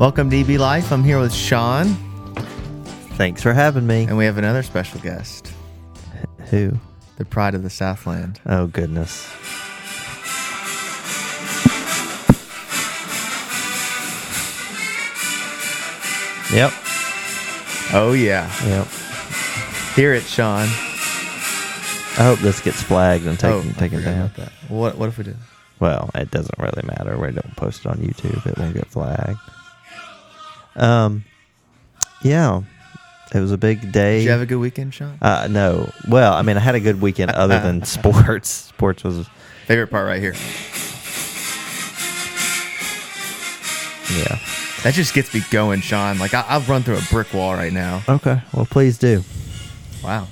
Welcome to E.B. Life. I'm here with Sean. Thanks for having me. And we have another special guest. Who? The pride of the Southland. Oh, goodness. Yep. Oh, yeah. Yep. Hear it, Sean. I hope this gets flagged and taken down. What if we do? Well, it doesn't really matter. We don't post it on YouTube. It won't get flagged. Yeah. It was a big day. Did you have a good weekend, Sean? No. Well, I mean, I had a good weekend other than sports. Sports was... Favorite part right here. Yeah. That just gets me going, Sean. Like, I've run through a brick wall right now. Okay. Well, please do. Wow.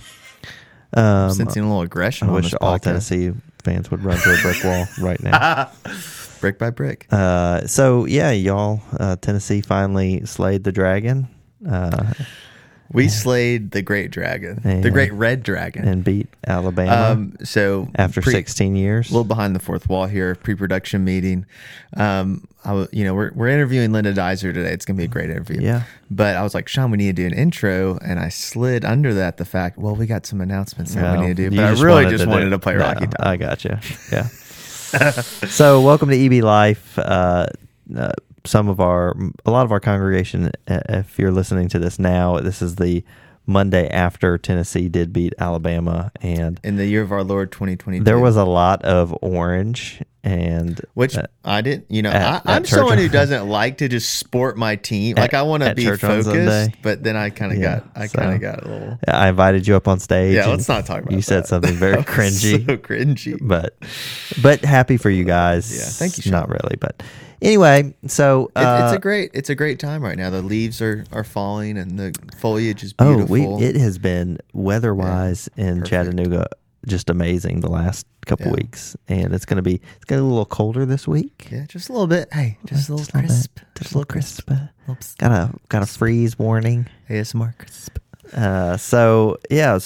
I'm sensing a little aggression. I wish all Tennessee fans would run through a brick wall right now. Brick by brick. So, yeah, y'all, Tennessee finally slayed the dragon. We slayed the great dragon, the great red dragon. And beat Alabama. So after 16 years. A little behind the fourth wall here, pre-production meeting. We're interviewing Linda Deiser today. It's going to be a great interview. Yeah. But I was like, Sean, we need to do an intro. And I slid under that the fact, well, we got some announcements that we need to do. But I really wanted to play Rocky Top. I got you. Yeah. So welcome to EB Life. A lot of our congregation, if you're listening to this now, this is the Monday after Tennessee did beat Alabama, and in the year of our Lord 2022, there was a lot of orange, and which I didn't. You know, I'm someone who doesn't like to just sport my team. Like I want to be focused, but then I kind of got a little. I invited you up on stage. Yeah, let's not talk about that. You said something very cringy, so cringy. But happy for you guys. Yeah, thank you, Sean. Not really, but. Anyway, so it's a great time right now. The leaves are falling and the foliage is beautiful. It has been weather-wise in Chattanooga just amazing the last couple weeks, and it's gonna be a little colder this week. Yeah, just a little bit. Hey, just a little crisp. Got a freeze warning. ASMR crisp. So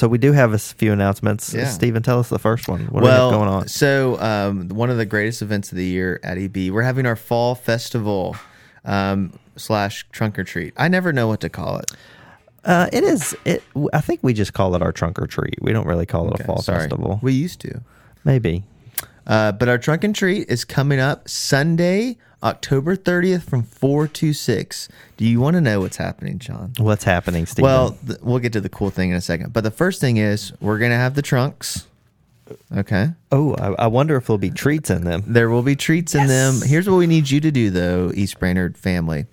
we do have a few announcements. Yeah. Stephen, tell us the first one. What is going on? So, one of the greatest events of the year at EB, we're having our fall festival, / trunk or treat. I never know what to call it. I think we just call it our trunk or treat. We don't really call it a fall festival. We used to. Maybe. But our trunk and treat is coming up Sunday, October 30th from 4 to 6. Do you want to know what's happening, John? What's happening, Steve? Well, we'll get to the cool thing in a second. But the first thing is we're going to have the trunks. Okay. Oh, I wonder if there'll be treats in them. There will be treats in them. Here's what we need you to do, though, East Brainerd family.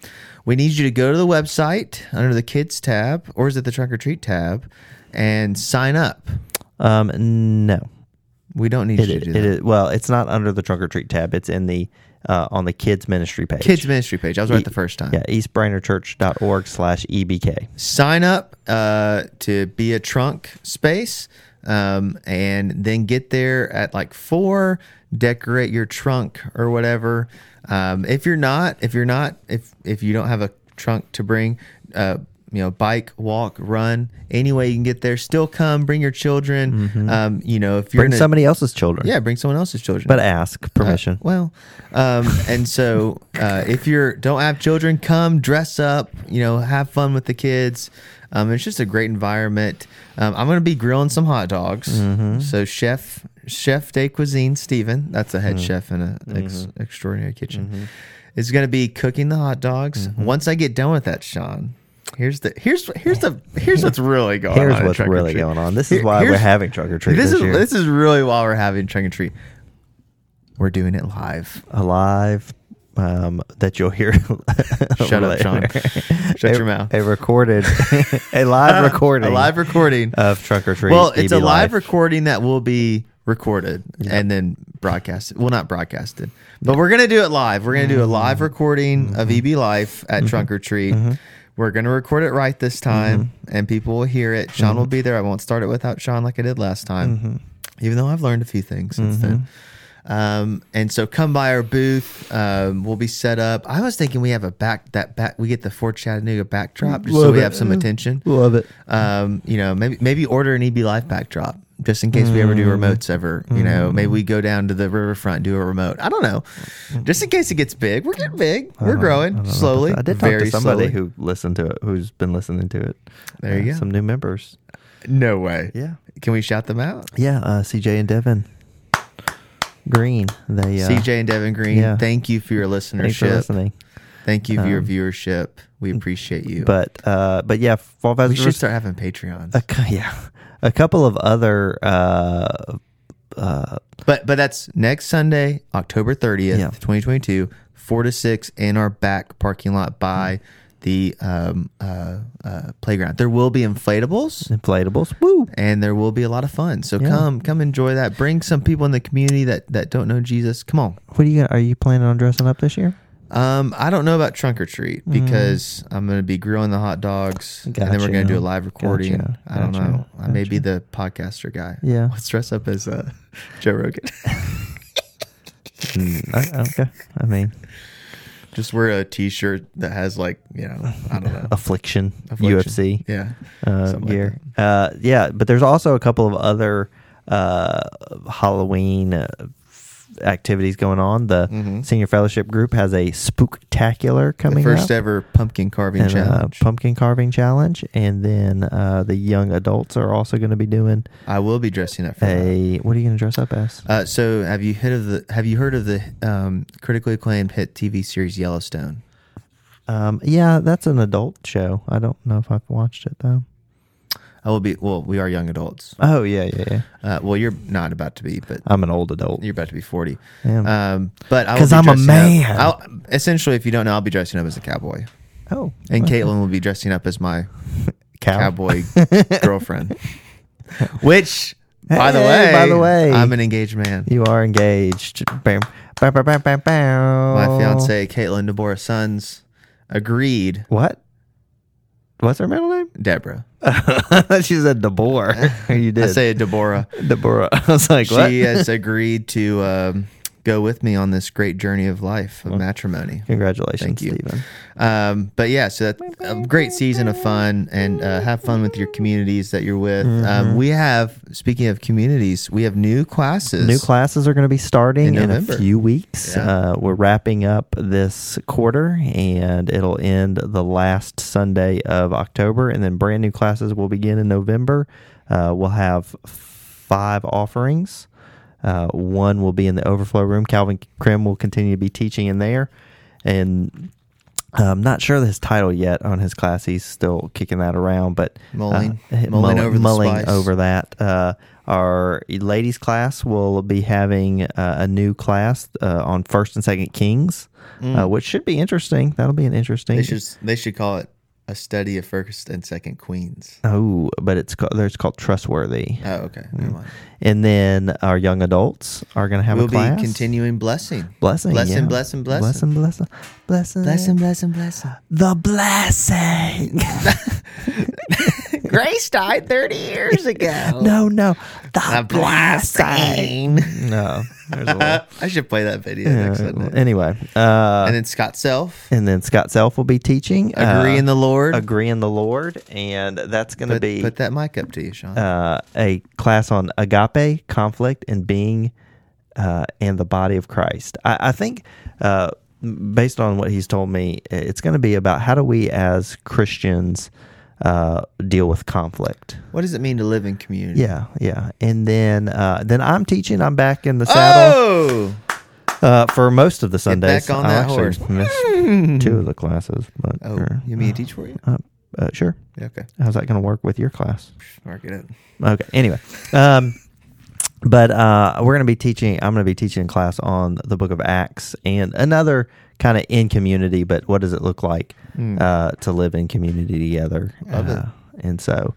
We need you to go to the website under the Kids tab, or is it the Trunk or Treat tab, and sign up. No. We don't need you to do that. It's not under the Trunk or Treat tab. It's in the on the Kids Ministry page. Kids Ministry page. I was right the first time. Yeah, eastbrainerdchurch.org /EBK. Sign up to be a trunk space and then get there at like 4, decorate your trunk or whatever. If you don't have a trunk to bring, bike, walk, run, any way you can get there. Still come, bring your children. Mm-hmm. If you're somebody else's children. Yeah, bring someone else's children. But ask permission. If you don't have children, come dress up. Have fun with the kids. It's just a great environment. I'm going to be grilling some hot dogs. Mm-hmm. So Chef de Cuisine Stephen, that's a head chef in an extraordinary kitchen, is going to be cooking the hot dogs. Mm-hmm. Once I get done with that, Sean. Here's what's really going on. This is why we're having trunk or treat. This is really why we're having trunk or treat. We're doing it live. That you'll hear. Shut up, Sean. Shut your mouth. A live recording of trunk or treat. Well, it's a live recording that will be recorded and then broadcasted. Well, not broadcasted, but we're going to do it live. We're going to do a live recording of EB Life at Trunk or Treat. Mm-hmm. We're going to record it right this time, and people will hear it. Sean will be there. I won't start it without Sean like I did last time, even though I've learned a few things since then. And so come by our booth. We'll be set up. I was thinking we have we get the Fort Chattanooga backdrop just so we have some attention. Love it. Maybe order an EB Life backdrop. just in case we ever do remotes ever. You know, maybe we go down to the riverfront and do a remote. I don't know. Just in case it gets big. We're getting big. We're growing slowly. I did talk to somebody who listened to it, who's been listening to it. There you go. Some new members. No way. Yeah. Can we shout them out? Yeah. CJ and Devin Green. They CJ and Devin Green. Yeah. Thank you for your listenership. Thanks for listening. Thank you for your viewership. We appreciate you. But yeah, Fall Fest. We should start having Patreons. A couple of other. But that's next Sunday, October 30th, 2022, 4 to 6, in our back parking lot by the playground. There will be inflatables, woo! And there will be a lot of fun. So come enjoy that. Bring some people in the community that don't know Jesus. Come on. What are you planning on dressing up this year? I don't know about trunk or treat because I'm going to be grilling the hot dogs and then we're going to do a live recording. I don't know. I may be the podcaster guy. Yeah. Let's dress up as Joe Rogan. Okay. I mean, just wear a t-shirt that has I don't know. Affliction. UFC. Yeah. Gear. Like yeah. But there's also a couple of other Halloween activities going on. The senior fellowship group has a spooktacular coming up. First ever pumpkin carving challenge. And then the young adults are also going to be doing. I will be dressing up for that. What are you going to dress up as? So have you heard of the critically acclaimed hit TV series Yellowstone? Yeah, that's an adult show. I don't know if I've watched it though. We are young adults. Oh, yeah. Well, you're not about to be, but... I'm an old adult. You're about to be 40. But I will be dressing up. Because I'm a man. Essentially, if you don't know, I'll be dressing up as a cowboy. Oh. And Caitlin will be dressing up as my cowboy girlfriend. Which, by the way, I'm an engaged man. You are engaged. Bam, bam, bam, bam, bam, bam. My fiancée, Caitlin Deborah Sons, agreed. What? What's her middle name? Deborah. She said Deborah. You did. I say Deborah. Deborah. I was like, what? She has agreed to go with me on this great journey of life, of matrimony. Congratulations, thank you, Stephen. But yeah, so that's a great season of fun, and have fun with your communities that you're with. We have, speaking of communities, we have new classes. New classes are going to be starting in a few weeks. Yeah. We're wrapping up this quarter, and it'll end the last Sunday of October, and then brand new classes will begin in November. We'll have 5 offerings. One will be in the overflow room. Calvin Krim will continue to be teaching in there. And I'm not sure of his title yet on his class. He's still kicking that around, but mulling over that. Our ladies class will be having a new class on 1st and 2nd Kings, which should be interesting. That'll be an interesting... They should call it a study of 1st and 2nd Queens. Oh, but it's called Trustworthy. Oh, okay. Never mind. And then our young adults are going to have a class. We'll be continuing blessing. The blessing. Grace died 30 years ago. No. The blessing. No. I should play that video next Sunday. Anyway. And then Scott Self. Will be teaching. Agree in the Lord. And that's going to be... Put that mic up to you, Sean. A class on agape, conflict, and being and the body of Christ. I think... based on what he's told me, it's going to be about how do we as Christians deal with conflict. What does it mean to live in community? Yeah. And then I'm teaching. I'm back in the saddle for most of the Sundays. Get back on that horse. I missed 2 of the classes. But, you mean to teach for you? Sure. Yeah, okay. How's that going to work with your class? Mark it up. Okay. Anyway. But we're going to be teaching. I'm going to be teaching a class on the Book of Acts and another kind of in community. But what does it look like to live in community together? And so,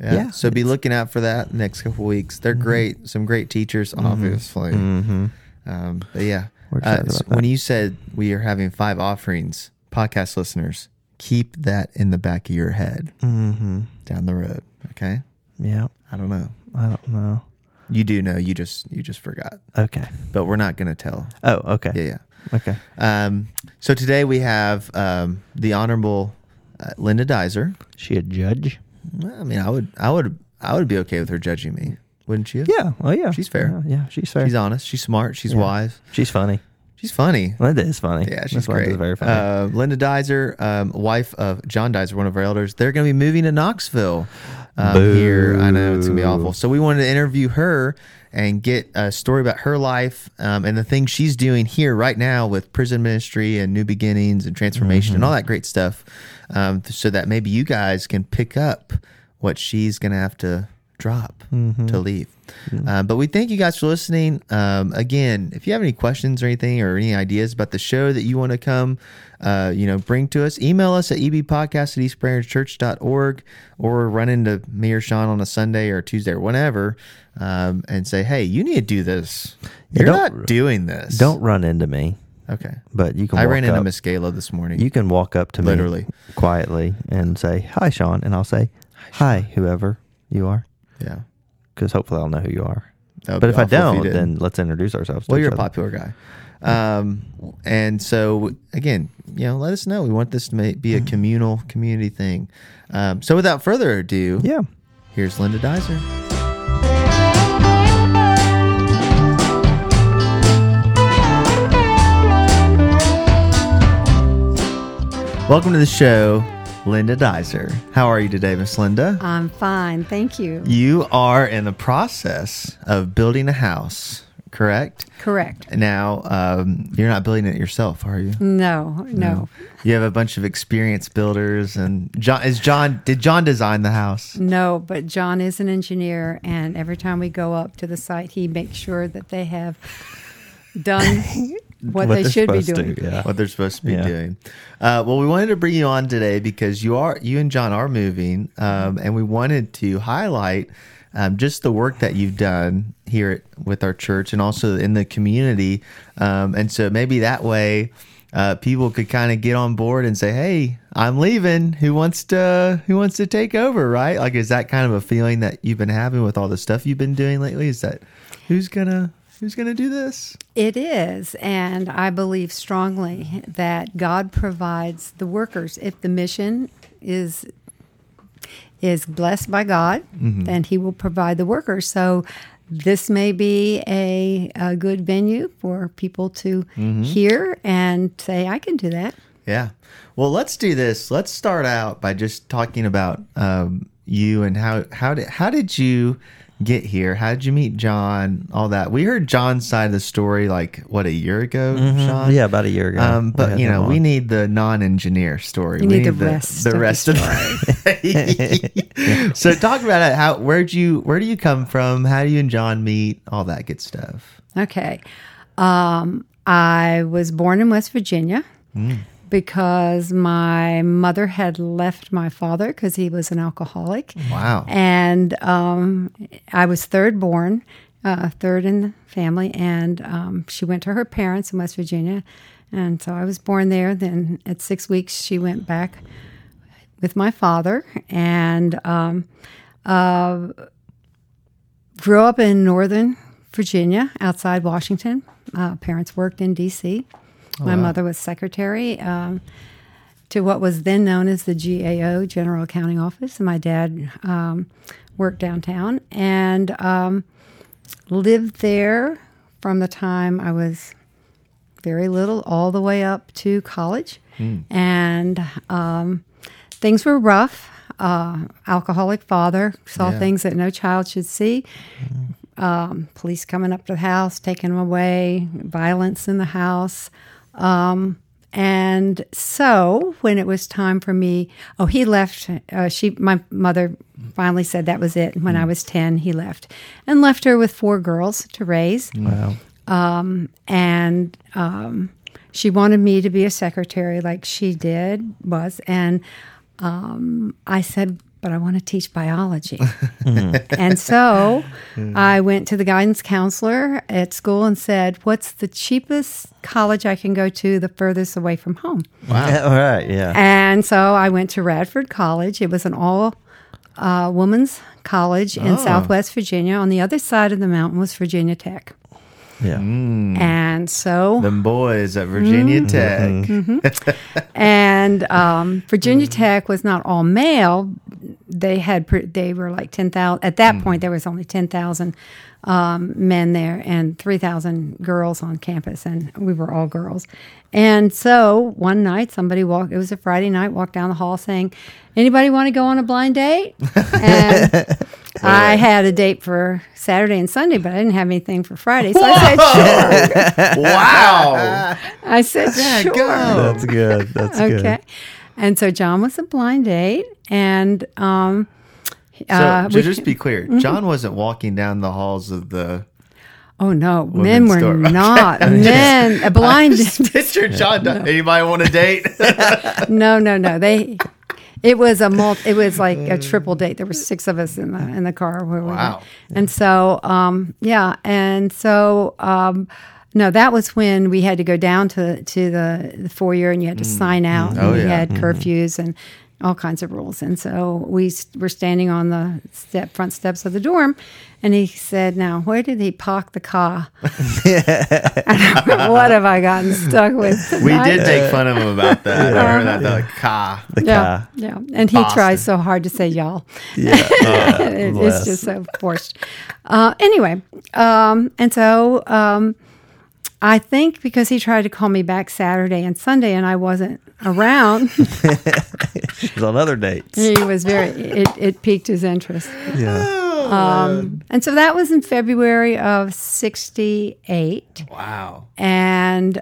yeah. So be looking out for that next couple weeks. They're great. Some great teachers, obviously. But yeah, when you said we are having 5 offerings, podcast listeners, keep that in the back of your head down the road. Okay. Yeah. I don't know. You do know. You just forgot. Okay. But we're not going to tell. Oh, okay. Yeah. Okay. So today we have the Honorable Linda Deiser. Is she a judge? Well, I mean, I would be okay with her judging me. wouldn't you? Yeah. Well, yeah. She's fair. Yeah, she's fair. She's honest. She's smart. She's wise. She's funny. She's funny. Linda is funny. Yeah, she's great. Linda's very funny. Linda Deiser, wife of John Deiser, one of our elders, they're going to be moving to Knoxville here. I know. It's going to be awful. So we wanted to interview her and get a story about her life and the things she's doing here right now with prison ministry and New Beginnings and Transformation and all that great stuff, so that maybe you guys can pick up what she's going to have to drop to leave. But we thank you guys for listening. Again, if you have any questions or anything or any ideas about the show that you want to come bring to us, email us at ebpodcast@eastbrainerchurch.org, or run into me or Sean on a Sunday or Tuesday or whenever and say, hey, you need to do this. You're not doing this. Don't run into me. Okay. But you can I ran into Miss Gala this morning. You can walk up to me quietly and say, hi, Sean. And I'll say, hi whoever you are. Yeah. Because hopefully I'll know who you are. But if I don't, then let's introduce ourselves. Well, you're a popular guy. And so, again, let us know. We want this to be a communal community thing. So without further ado, here's Linda Deiser. Welcome to the show, Linda Deiser. How are you today, Miss Linda? I'm fine, thank you. You are in the process of building a house, correct? Correct. Now, you're not building it yourself, are you? No. You have a bunch of experienced builders, and did John design the house? No, but John is an engineer, and every time we go up to the site, he makes sure that they have done what they should be doing. What they're supposed to be doing. Well, we wanted to bring you on today because you and John are moving, and we wanted to highlight just the work that you've done here with our church and also in the community. And so maybe that way people could kind of get on board and say, hey, I'm leaving. Who wants to take over, right? Like, is that kind of a feeling that you've been having with all the stuff you've been doing lately? Is that who's going to do this? It is, and I believe strongly that God provides the workers. If the mission is blessed by God, then He will provide the workers. So this may be a good venue for people to hear and say, I can do that. Yeah. Well, let's do this. Let's start out by just talking about you and how did you get here? How did you meet John? All that. We heard John's side of the story a year ago, Sean? Yeah, about a year ago. But we need the non-engineer story. We need the rest of the story. So talk about it. Where do you come from? How do you and John meet? All that good stuff. Okay. I was born in West Virginia because my mother had left my father because he was an alcoholic. Wow. And I was third in the family, and she went to her parents in West Virginia, and so I was born there. Then at 6 weeks, she went back with my father, and grew up in Northern Virginia, outside Washington. Parents worked in D.C., My mother was secretary to what was then known as the GAO, General Accounting Office, and my dad worked downtown and lived there from the time I was very little all the way up to college. And things were rough. Alcoholic father saw things that no child should see. Police coming up to the house, taking them away, violence in the house. And so when it was time for me, he left. My mother finally said that was it. When I was 10, he left and left her with 4 girls to raise. Wow. She wanted me to be a secretary like she was. And, I said, but I want to teach biology. And so I went to the guidance counselor at school and said, what's the cheapest college I can go to the furthest away from home? Wow. Yeah, all right, yeah. And so I went to Radford College. It was an all-women's college in Southwest Virginia. On the other side of the mountain was Virginia Tech. Yeah. And so them boys at Virginia Tech. And Virginia Tech was not all male. they were like 10,000 at that point. There was only 10,000 men there and 3,000 girls on campus, and we were all girls. And so one night somebody walked, it was a Friday night, walked down the hall saying, "Anybody want to go on a blind date?" And I had a date for Saturday and Sunday, but I didn't have anything for Friday. So I said, "Sure." Wow. I said, "Sure." That's good. That's good. Okay. And so John was a blind date, and so just be clear, John wasn't walking down the halls of the. Oh no, men were store. Not okay. Men. A blind date. Picture John. No. Anybody want a date? No. It was like a triple date. There were six of us in the car. Wow. And so no, that was when we had to go down to the foyer, and you had to sign out. And we had curfews and all kinds of rules. And so we were standing on the front steps of the dorm, and he said, "Now, where did he park the car?" What have I gotten stuck with tonight? We did make fun of him about that. I remember that, the car. Yeah, and he tries so hard to say y'all. Yeah. It's just so forced. Anyway, I think because he tried to call me back Saturday and Sunday, and I wasn't around. He was on other dates. He was it piqued his interest. Yeah. And so that was in February of 68. Wow. And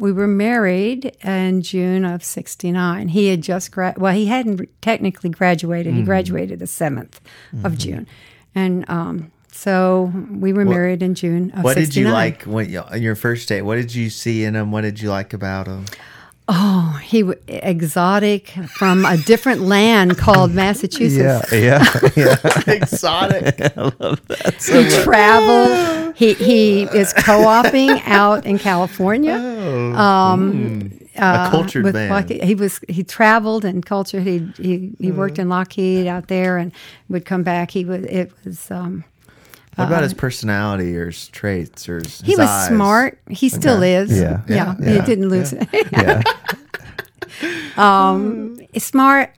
we were married in June of 69. He had just he hadn't technically graduated. He graduated the 7th of June. And so we were married in June of 69. What did you like on your first date? What did you see in him? What did you like about him? Oh, he was exotic from a different land called Massachusetts. Yeah. Exotic. I love that. He traveled. He is co-oping out in California. Oh. A cultured man. Lockheed. He traveled and cultured. He worked in Lockheed out there and would come back. What about his personality or his traits or his He was eyes? Smart. He still is. Yeah. He didn't lose it. Smart.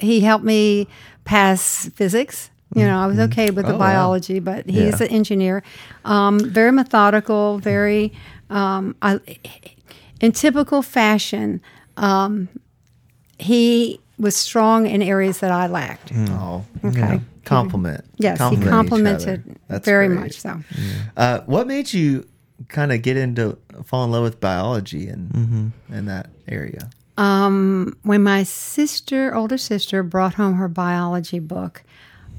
He helped me pass physics. I was okay with the biology, but he's an engineer. Very methodical, very, in typical fashion, he was strong in areas that I lacked. Oh, okay. Yeah. Compliment. Yes, he complimented very much so. What made you kind of fall in love with biology and in that area? When my older sister, brought home her biology book,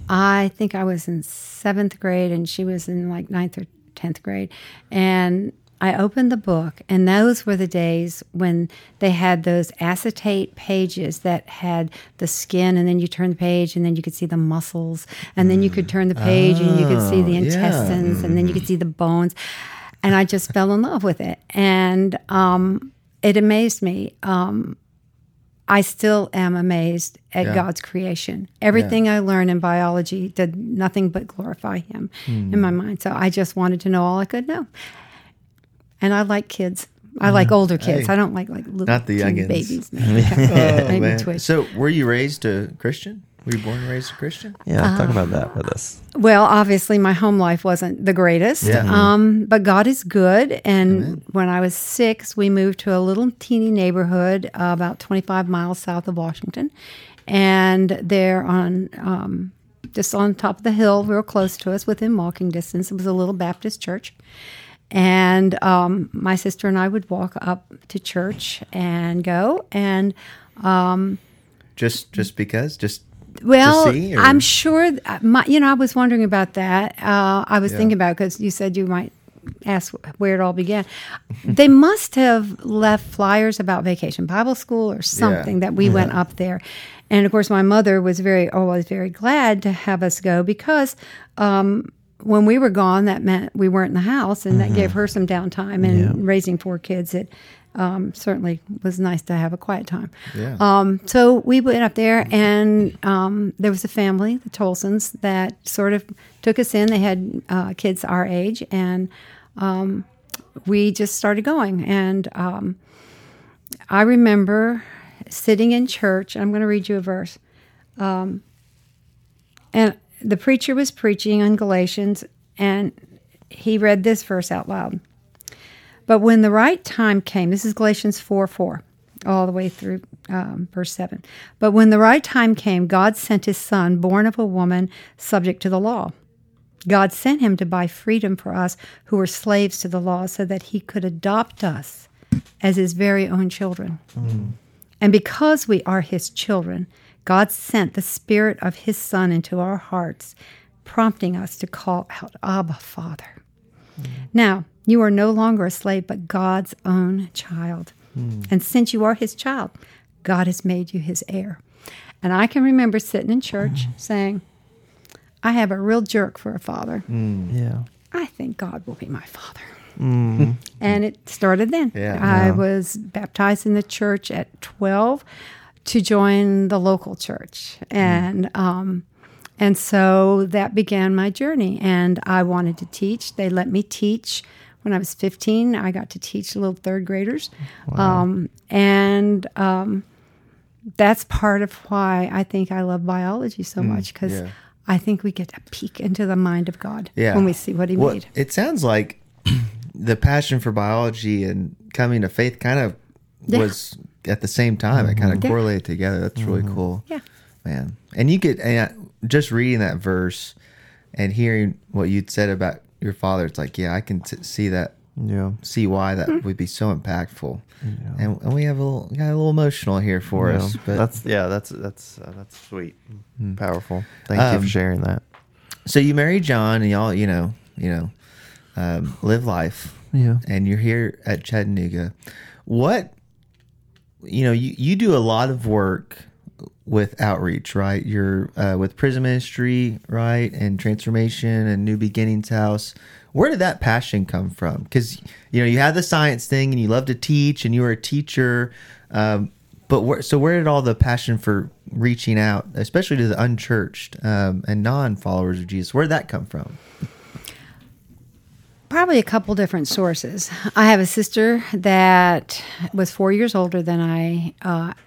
I think I was in 7th grade and she was in like 9th or 10th grade. And I opened the book, and those were the days when they had those acetate pages that had the skin, and then you turn the page, and then you could see the muscles, and then you could turn the page, and you could see the intestines, and then you could see the bones. And I just fell in love with it, and it amazed me. I still am amazed at God's creation. Everything I learned in biology did nothing but glorify Him in my mind. So I just wanted to know all I could know. And I like kids. I like older kids. Hey, I don't like little not the youngins. Babies. So, were you raised a Christian? Were you born and raised a Christian? Yeah, talk about that with us. Well, obviously, my home life wasn't the greatest, but God is good. And when I was 6, we moved to a little teeny neighborhood about 25 miles south of Washington, and there on. Just on top of the hill, real close to us, within walking distance, it was a little Baptist church. And my sister and I would walk up to church and go and to see, or? I'm sure I was wondering about that. I was thinking about it because you said you might ask where it all began. They must have left flyers about Vacation Bible School or something that we went up there. And of course, my mother was always very glad to have us go because. When we were gone, that meant we weren't in the house, and that gave her some downtime. And raising 4 kids, it certainly was nice to have a quiet time. Yeah. So we went up there, and there was a family, the Tolsons, that sort of took us in. They had kids our age, and we just started going. And I remember sitting in church. I'm going to read you a verse. And the preacher was preaching on Galatians, and he read this verse out loud. But when the right time came, this is Galatians 4:4, all the way through verse 7. But when the right time came, God sent his son, born of a woman, subject to the law. God sent him to buy freedom for us who were slaves to the law so that he could adopt us as his very own children. Mm. And because we are his children, God sent the Spirit of his Son into our hearts, prompting us to call out, Abba, Father. Mm. Now, you are no longer a slave, but God's own child. Mm. And since you are his child, God has made you his heir. And I can remember sitting in church saying, I have a real jerk for a father. Mm. Yeah, I think God will be my father. Mm. And it started then. Yeah, I was baptized in the church at 12 to join the local church. And so that began my journey. And I wanted to teach. They let me teach. When I was 15, I got to teach little third graders. Wow. That's part of why I think I love biology so much, because I think we get a peek into the mind of God when we see what he made. It sounds like the passion for biology and coming to faith kind of was at the same time. Mm-hmm. It kind of correlated together. That's really cool. Yeah. Man. And you get, and just reading that verse and hearing what you'd said about your father, it's like, I can see that. Yeah. See why that would be so impactful. Yeah. And we have got a little emotional here for us. But that's sweet. Mm. Powerful. Thank you for sharing that. So you married John and y'all, live life. Yeah. And you're here at Chattanooga. What, you do a lot of work with outreach, right? You're with prison ministry, right? And Transformation and New Beginnings House. Where did that passion come from? Because, you had the science thing and you love to teach and you were a teacher. So where did all the passion for reaching out, especially to the unchurched and non-followers of Jesus, where did that come from? Probably a couple different sources. I have a sister that was 4 years older than I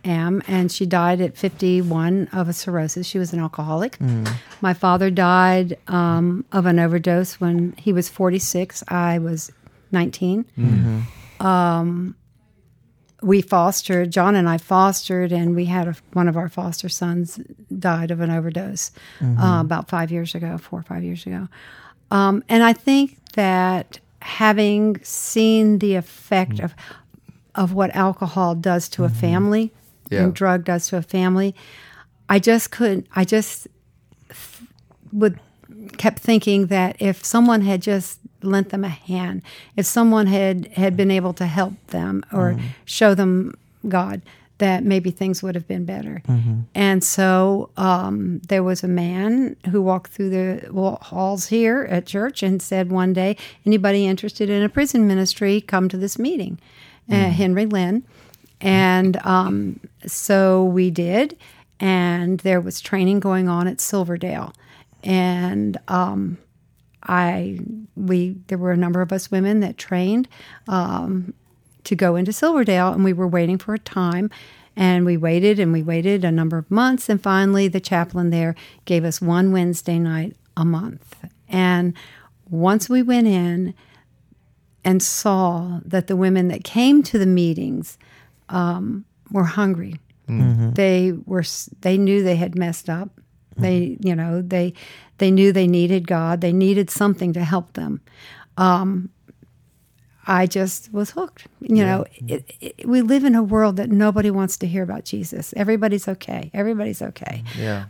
am, and she died at 51 of a cirrhosis. She was an alcoholic. Mm. My father died of an overdose when he was 46. I was 19. Mm-hmm. John and I fostered, and we had one of our foster sons died of an overdose about 4 or 5 years ago, 4 or 5 years ago. And I think that having seen the effect of what alcohol does to a family and drug does to a family, I kept thinking that if someone had just lent them a hand, if someone had been able to help them or show them God, that maybe things would have been better. Mm-hmm. And so there was a man who walked through the halls here at church and said one day, anybody interested in a prison ministry, come to this meeting, Henry Lynn. And so we did, and there was training going on at Silverdale. And there were a number of us women that trained to go into Silverdale, and we were waiting for a time, and we waited a number of months, and finally the chaplain there gave us one Wednesday night a month. And once we went in and saw that the women that came to the meetings were hungry, they knew they had messed up, they knew they needed God, they needed something to help them. I just was hooked. We live in a world that nobody wants to hear about Jesus. Everybody's okay. Everybody's okay. Yeah.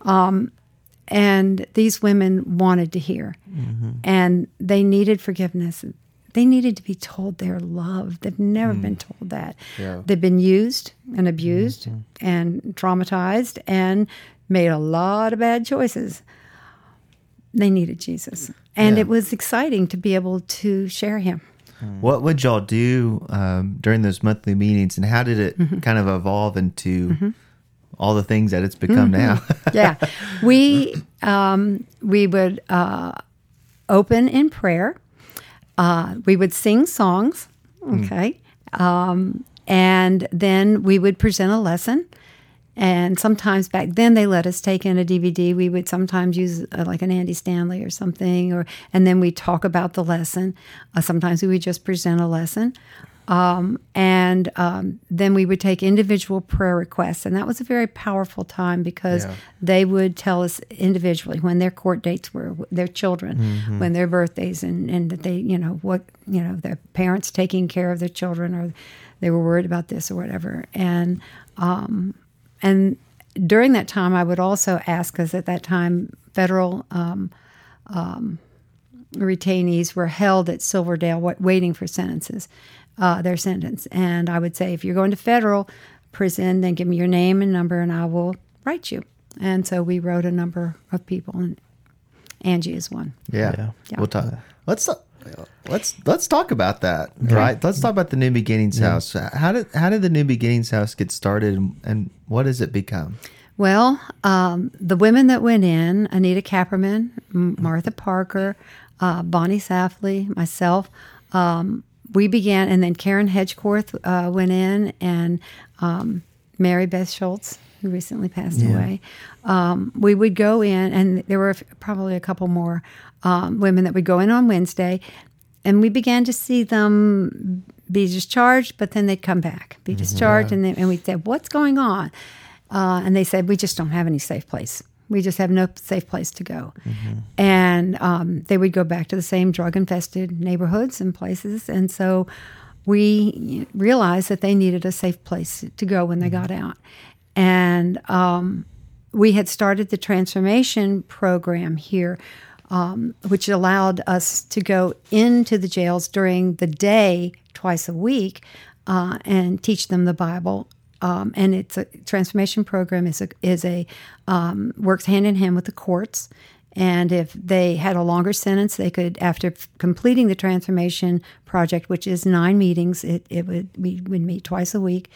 And these women wanted to hear. Mm-hmm. And they needed forgiveness. They needed to be told they're loved. They've never been told that. Yeah. They've been used and abused and traumatized and made a lot of bad choices. They needed Jesus. And it was exciting to be able to share him. What would y'all do during those monthly meetings, and how did it kind of evolve into all the things that it's become now? We would open in prayer. We would sing songs, and then we would present a lesson, And sometimes back then they let us take in a DVD. We would sometimes use like an Andy Stanley or something, and then we talk about the lesson. Sometimes we would just present a lesson. Then we would take individual prayer requests. And that was a very powerful time because they would tell us individually when their court dates were, their children, mm-hmm. when their birthdays, and that they, you know, what, you know, their parents taking care of their children, or they were worried about this or whatever. And during that time, I would also ask, because at that time, federal retainees were held at Silverdale waiting for sentences, their sentence. And I would say, if you're going to federal prison, then give me your name and number, and I will write you. And so we wrote a number of people, and Angie is one. Yeah. We'll talk. Let's talk about that, right? Let's talk about the New Beginnings House. How did the New Beginnings House get started, and what has it become? Well, the women that went in, Anita Kapperman, Martha Parker, Bonnie Safley, myself, we began, and then Karen Hedgecorth went in, and Mary Beth Schultz, who recently passed away. We would go in, and there were probably a couple more women that would go in on Wednesday, and we began to see them be discharged, but then they'd come back, be discharged, and we'd say, what's going on? And they said, we just don't have any safe place. We just have no safe place to go. Mm-hmm. And they would go back to the same drug-infested neighborhoods and places, and so we realized that they needed a safe place to go when they got out. And we had started the Transformation program here, which allowed us to go into the jails during the day twice a week and teach them the Bible. And it's a Transformation program is works hand in hand with the courts. And if they had a longer sentence, they could, after completing the Transformation project, which is 9 meetings, we would meet twice a week.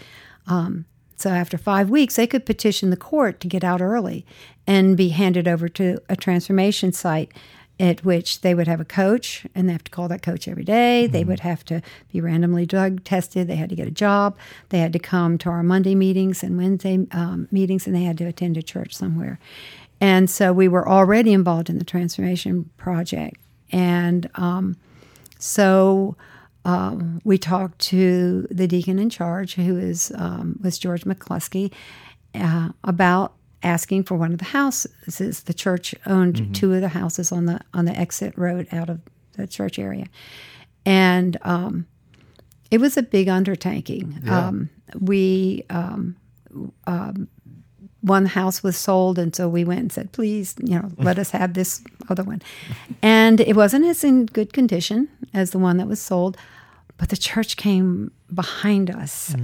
So after 5 weeks, they could petition the court to get out early and be handed over to a transformation site, at which they would have a coach, and they have to call that coach every day. Mm-hmm. They would have to be randomly drug tested. They had to get a job. They had to come to our Monday meetings and Wednesday meetings, and they had to attend a church somewhere. And so we were already involved in the transformation project. And we talked to the deacon in charge, who was George McCluskey, about asking for one of the houses. The church owned two of the houses on the exit road out of the church area, and it was a big undertaking. Yeah. One house was sold, and so we went and said, please, you know, let us have this other one. And it wasn't as in good condition as the one that was sold, but the church came behind us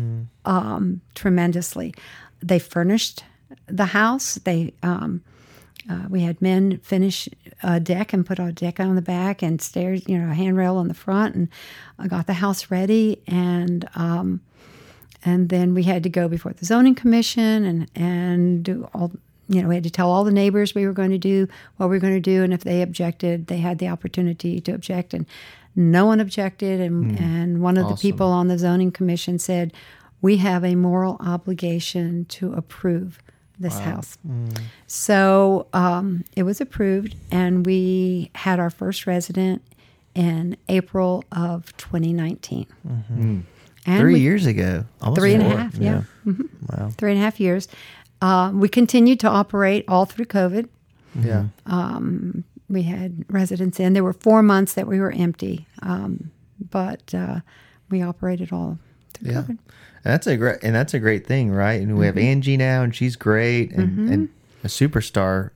tremendously. They furnished the house. They we had men finish a deck and put a deck on the back and stairs, you know, a handrail on the front, and got the house ready. And then we had to go before the zoning commission and do all, you know, we had to tell all the neighbors we were going to do what we were going to do, and if they objected, they had the opportunity to object, and no one objected. And one of the people on the zoning commission said, "We have a moral obligation to approve this house." So it was approved, and we had our first resident in April of 2019. Mm-hmm. And 3 years ago. Almost 3.5, yeah. Mm-hmm. Wow. 3.5 years. We continued to operate all through COVID. Yeah. We had residents in. There were 4 months that we were empty, but we operated all through COVID. That's a great thing, right? And we have Angie now, and she's great and a superstar.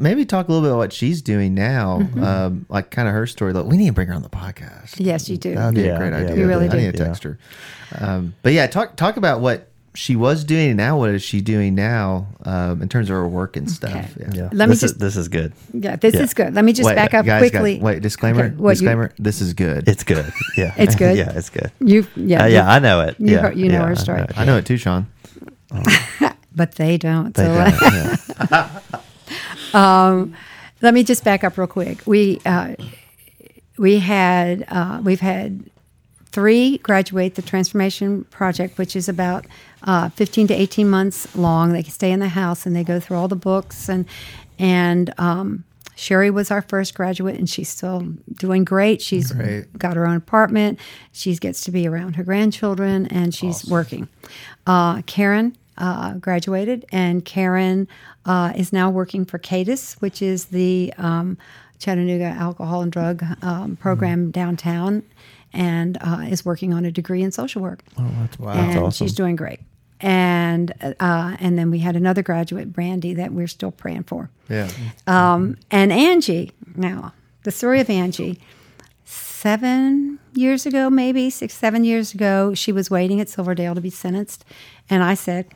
Maybe talk a little bit about what she's doing now, like kind of her story. Like, we need to bring her on the podcast. Yes, you do. That would be a great idea. You really do. I need to text her. But yeah, talk about what she was doing and now what is she doing now in terms of her work and stuff. Okay. Yeah. This is good. Yeah, this is good. Let me just back up quickly. Wait, disclaimer. Okay, this is good. It's good. Yeah. It's good? Yeah, it's good. I know it. You know her story. I know it too, Sean. Oh. But they don't. They don't. Let me just back up real quick. We've had 3 graduate the Transformation Project, which is about 15 to 18 months long. They stay in the house, and they go through all the books. And Sherry was our first graduate, and she's still doing great. She's got her own apartment. She gets to be around her grandchildren, and she's working. Karen graduated, and Karen is now working for CADIS, which is the Chattanooga Alcohol and Drug Program downtown, and is working on a degree in social work. Oh, that's wow! And that's awesome. She's doing great. And then we had another graduate, Brandy, that we're still praying for. Yeah. And Angie, now, the story of Angie, 6, 7 years ago, she was waiting at Silverdale to be sentenced. And I said,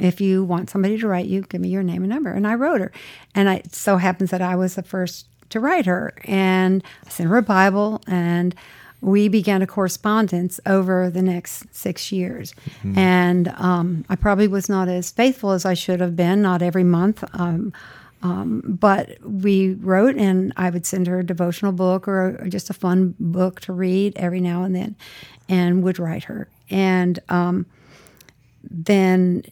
if you want somebody to write you, give me your name and number. And I wrote her. And it so happens that I was the first to write her. And I sent her a Bible, and we began a correspondence over the next 6 years. Mm-hmm. And I probably was not as faithful as I should have been, not every month. But we wrote, and I would send her a devotional book or just a fun book to read every now and then, and would write her. And then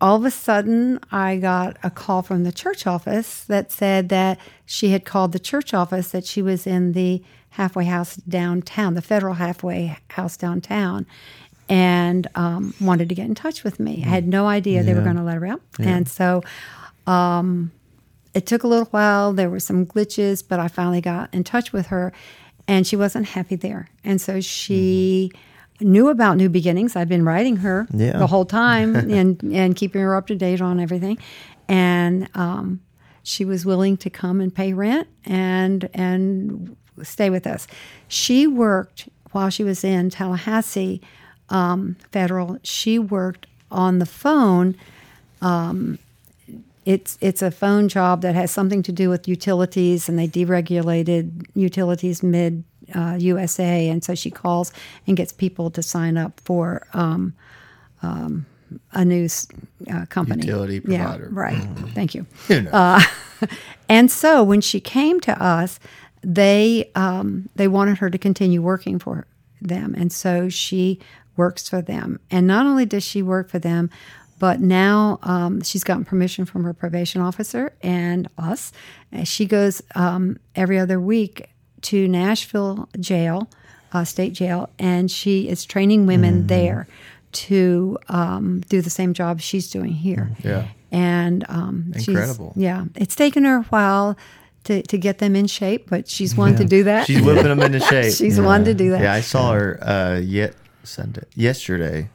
all of a sudden, I got a call from the church office that said that she had called the church office, that she was in the halfway house downtown, the federal halfway house downtown, and wanted to get in touch with me. I had no idea they were going to let her out. Yeah. And so it took a little while. There were some glitches, but I finally got in touch with her, and she wasn't happy there. And so she knew about New Beginnings. I'd been writing her the whole time and keeping her up to date on everything. And she was willing to come and pay rent and stay with us. She worked while she was in Tallahassee Federal. She worked on the phone. It's a phone job that has something to do with utilities, and they deregulated utilities mid USA, and so she calls and gets people to sign up for a news company. Utility provider. Yeah, right. Mm-hmm. Thank you. You know. And so when she came to us, they wanted her to continue working for them, and so she works for them. And not only does she work for them, but now she's gotten permission from her probation officer and us. She goes every other week to Nashville jail, state jail, and she is training women there to do the same job she's doing here. Yeah, and incredible. It's taken her a while to get them in shape, but she's one to do that. She's whipping them into shape. She's one to do that. Yeah, I saw her yesterday,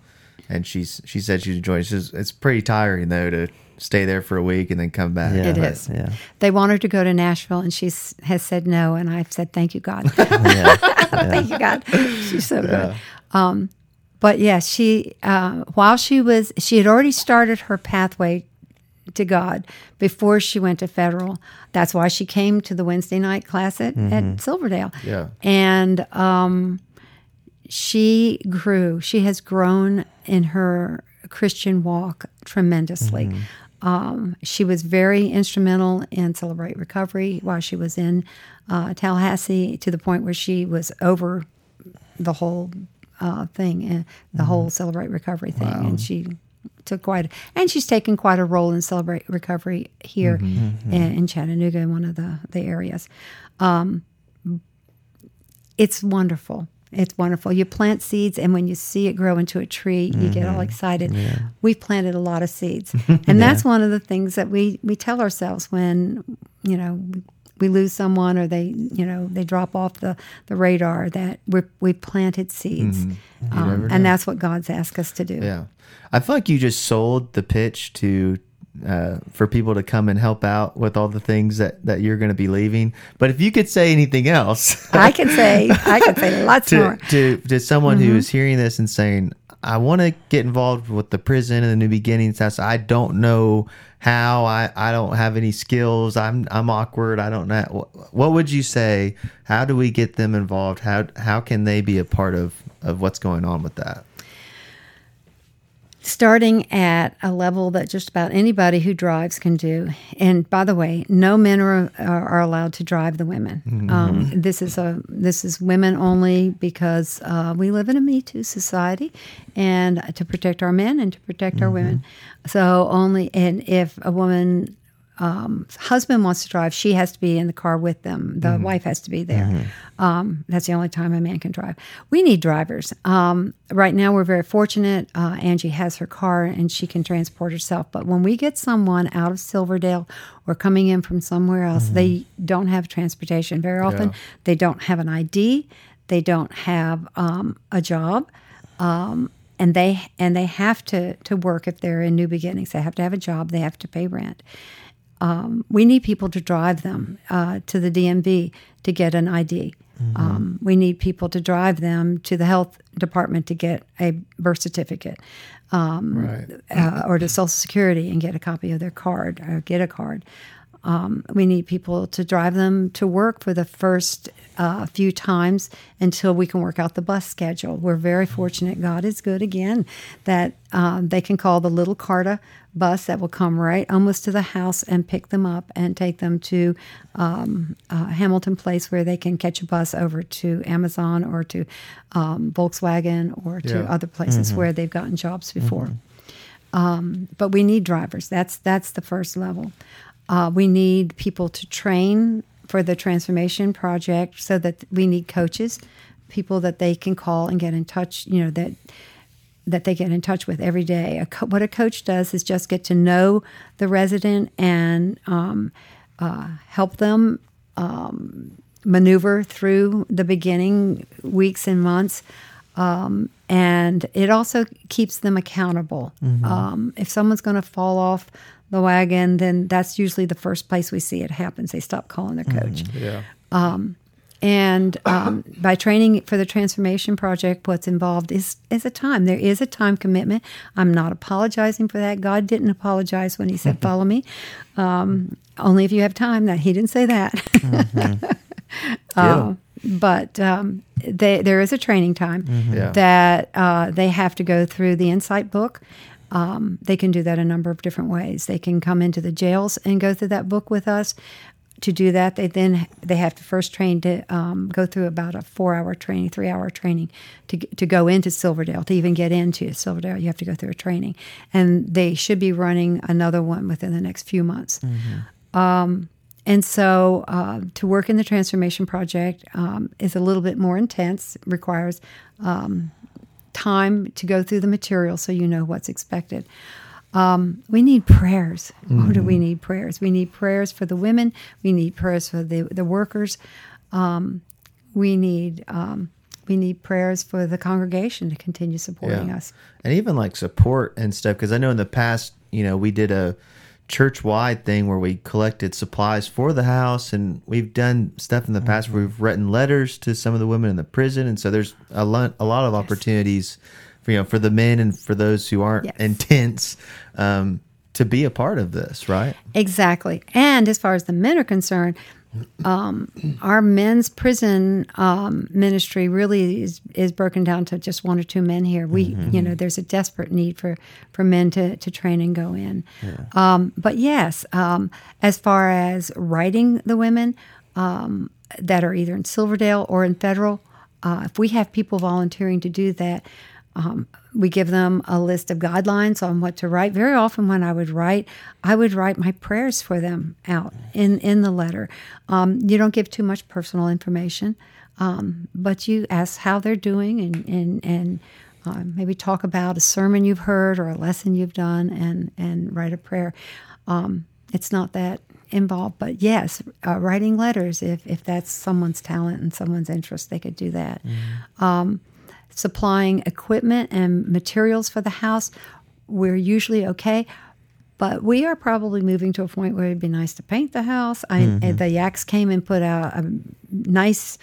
and she said she's enjoying it. She says it's pretty tiring though to stay there for a week and then come back. Yeah, it is. Yeah. They want her to go to Nashville, and she has said no, and I've said thank you, God. Thank you, God. She's so good. But she while she had already started her pathway to God before she went to federal. That's why she came to the Wednesday night class at Silverdale. Yeah. And she grew. She has grown in her Christian walk tremendously. Mm-hmm. She was very instrumental in Celebrate Recovery while she was in Tallahassee, to the point where she was over the whole thing, and the whole Celebrate Recovery thing. Wow. And she she's taken quite a role in Celebrate Recovery here in Chattanooga, in one of the areas. It's wonderful. It's wonderful. You plant seeds, and when you see it grow into a tree, you get all excited. Yeah. We planted a lot of seeds, and that's one of the things that we tell ourselves when we lose someone, or they drop off the radar, that we planted seeds. Mm-hmm. And that's what God's asked us to do. Yeah, I feel like you just sold the pitch to for people to come and help out with all the things that you're going to be leaving. But if you could say anything else, I could say lots more to someone who is hearing this and saying, I want to get involved with the prison and the New Beginnings House. I don't know how. I don't have any skills. I'm awkward. I don't know. What would you say? How do we get them involved? How can they be a part of what's going on with that? starting at a level that just about anybody who drives can do. And by the way, no men are allowed to drive the women. Mm-hmm. This is women only, because we live in a Me Too society, and to protect our men and to protect our women. So only, and if a woman husband wants to drive, she has to be in the car with them. The wife has to be there. That's the only time a man can drive. We need drivers. Right now we're very fortunate. Angie has her car and she can transport herself. But when we get someone out of Silverdale or coming in from somewhere else, they don't have transportation very often. They don't have an ID. They don't have a job. And they have to work if they're in New Beginnings. They have to have a job. They have to pay rent. We need people to drive them to the DMV to get an ID. We need people to drive them to the health department to get a birth certificate, or to Social Security and get a copy of their card or get a card. We need people to drive them to work for the first few times until we can work out the bus schedule. We're very fortunate. God is good again that they can call the little Carta bus that will come right almost to the house and pick them up and take them to Hamilton Place, where they can catch a bus over to Amazon or to Volkswagen or to other places where they've gotten jobs before. But we need drivers. That's the first level. We need people to train for the transformation project, so that we need coaches, people that they can call and get in touch, you know, that they get in touch with every day. What a coach does is just get to know the resident and help them maneuver through the beginning weeks and months. And it also keeps them accountable. If someone's going to fall off the wagon, then that's usually the first place we see it happens. They stop calling their coach. By training for the transformation project, what's involved is a time. There is a time commitment. I'm not apologizing for that. God didn't apologize when he said, follow me. Only if you have time. That he didn't say that. But there is a training time that they have to go through the Insight book. They can do that a number of different ways. They can come into the jails and go through that book with us. To do that, they have to first train to go through about a 3-hour training to go into Silverdale. To even get into Silverdale, you have to go through a training. And they should be running another one within the next few months. And so to work in the transformation project is a little bit more intense. It requires time to go through the material so you know what's expected. We need prayers. Oh, do we need prayers? We need prayers for the women. We need prayers for the workers. We need prayers for the congregation to continue supporting us. And even like support and stuff, because I know in the past, you know, we did a church-wide thing where we collected supplies for the house, and we've done stuff in the past where we've written letters to some of the women in the prison, and so there's a lot of opportunities for, you know, for the men and for those who aren't intense to be a part of this, right? Exactly. And as far as the men are concerned, our men's prison ministry really is broken down to just one or two men here. We, you know, there's a desperate need for men to train and go in. But yes, as far as writing the women that are either in Silverdale or in Federal, if we have people volunteering to do that, we give them a list of guidelines on what to write. Very often when I would write my prayers for them out in the letter. You don't give too much personal information, but you ask how they're doing and maybe talk about a sermon you've heard or a lesson you've done and write a prayer. It's not that involved, but yes, writing letters, if that's someone's talent and someone's interest, they could do that. Supplying equipment and materials for the house, we're usually okay, but we are probably moving to a point where it'd be nice to paint the house. The Yaks came and put out a nice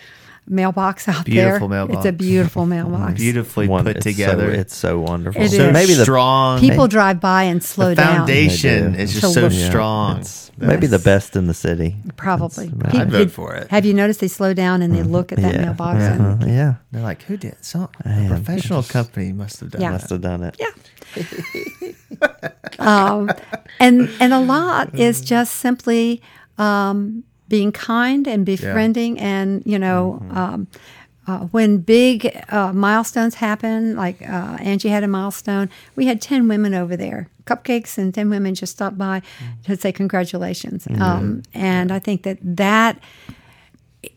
mailbox out beautiful there. Mailbox. It's a beautiful mailbox. Beautifully put together. It's so wonderful. It so is. Maybe strong. People drive by and slow down. The foundation down. Is just so strong. It's maybe the best in the city. Probably. I'd vote for it. Have you noticed they slow down and they look at that mailbox? Yeah. And they're like, who did it? So a professional company must have done it. Must have done it. Yeah. And a lot is just simply... being kind and befriending, and when big milestones happen, like Angie had a milestone, we had 10 women over there, cupcakes, and 10 women just stopped by to say congratulations. And I think that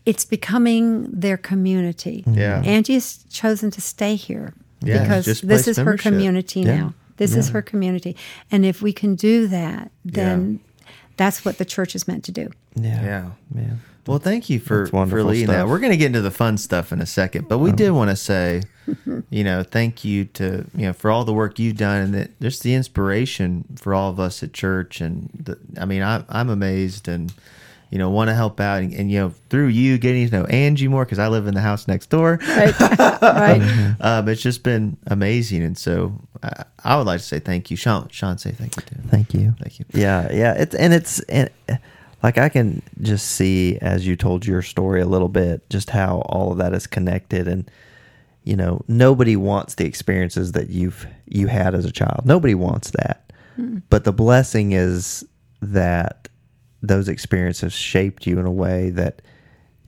it's becoming their community. Yeah. Angie has chosen to stay here because this is her community now. This is her community, and if we can do that, then. That's what the church is meant to do. Yeah. Well, thank you for leading that. We're going to get into the fun stuff in a second, but we did want to say, thank you to for all the work you've done, and that just the inspiration for all of us at church. And I'm amazed and want to help out, and through you getting to know Angie more, because I live in the house next door. Right. It's just been amazing, and so. I would like to say thank you, Sean. Say thank you too. Thank you. Yeah. It's like I can just see as you told your story a little bit, just how all of that is connected, and nobody wants the experiences that you had as a child. Nobody wants that, but the blessing is that those experiences shaped you in a way that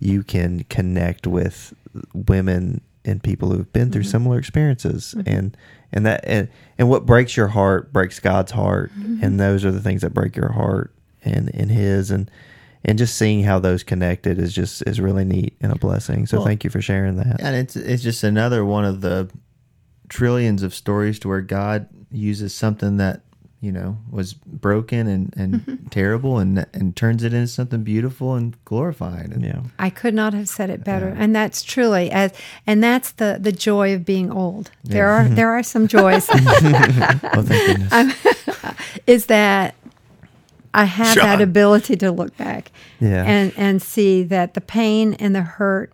you can connect with women and people who've been through similar experiences, and what breaks your heart breaks God's heart, and those are the things that break your heart and His, and just seeing how those connected is really neat and a blessing. So thank you for sharing that. And it's just another one of the trillions of stories to where God uses something that was broken and terrible and turns it into something beautiful and glorifying. And, I could not have said it better. And that's truly, and that's the joy of being old. There are some joys. Oh, thank goodness. Is that I have that ability to look back and see that the pain and the hurt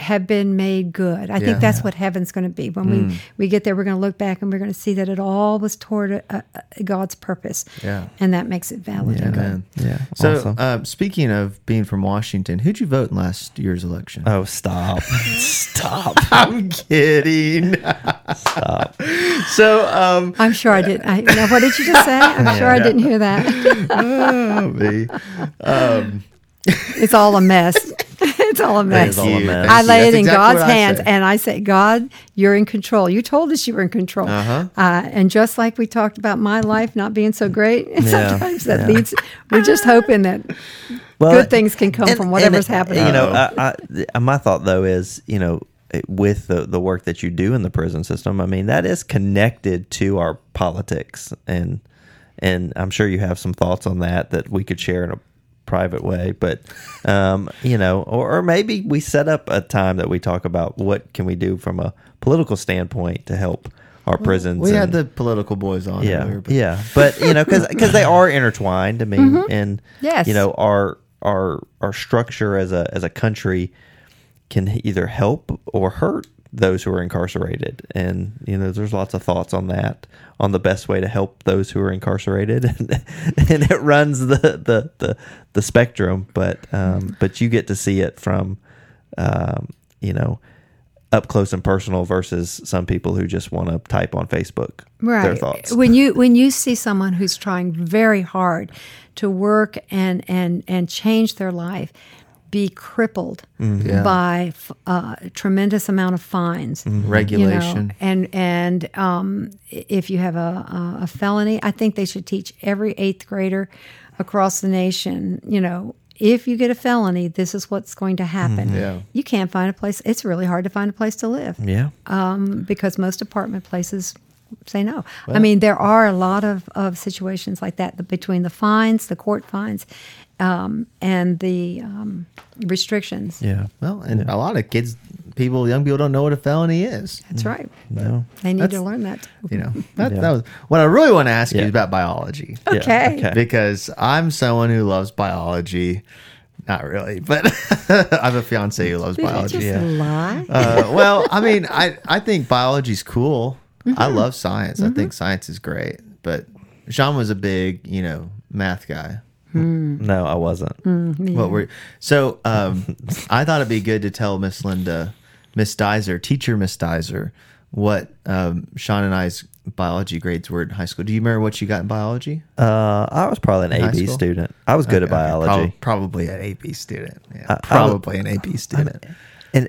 have been made good. I think that's what heaven's going to be. When we get there, we're going to look back and we're going to see that it all was toward God's purpose. Yeah. And that makes it valid and good. Yeah. So awesome. Speaking of being from Washington, who'd you vote in last year's election? Oh, stop. I'm kidding. Stop. So I'm sure I didn't. What did you just say? I'm sure I didn't hear that. Oh, me. It's all a mess. It's all a mess. I lay it in God's hands, and I say, God, you're in control. You told us you were in control. And just like we talked about my life not being so great, sometimes that leads, we're just hoping that good things can come from whatever's happening. My thought, though, is, with the work that you do in the prison system, that is connected to our politics. And I'm sure you have some thoughts on that we could share in a private way, but or maybe we set up a time that we talk about what can we do from a political standpoint to help our prisons. We had the political boys on earlier, but because they are intertwined. And our structure as a country can either help or hurt those who are incarcerated, and there's lots of thoughts on that, on the best way to help those who are incarcerated, and it runs the spectrum, but you get to see it from up close and personal versus some people who just want to type on Facebook their thoughts. When you see someone who's trying very hard to work and change their life be crippled by a tremendous amount of fines, regulation, and if you have a felony, I think they should teach every eighth grader across the nation. If you get a felony, this is what's going to happen. You can't find a place. It's really hard to find a place to live. Because most apartment places say no. Well, there are a lot of situations like that between the fines, the court fines. And the restrictions. Yeah. Well, and a lot of young people don't know what a felony is. That's right. No. They need to learn that. That was what I really want to ask you is about biology. Okay. Because I'm someone who loves biology. Not really, but I have a fiance who loves biology. Did you just lie? Well, I mean, I think biology's cool. Mm-hmm. I love science. Mm-hmm. I think science is great. But Sean was a big, math guy. Mm. No, I wasn't. Mm, yeah. I thought it'd be good to tell Miss Deiser, what Sean and I's biology grades were in high school. Do you remember what you got in biology? I was probably an AB student. I was good at biology. Probably an AB student. Yeah, probably an AB student. I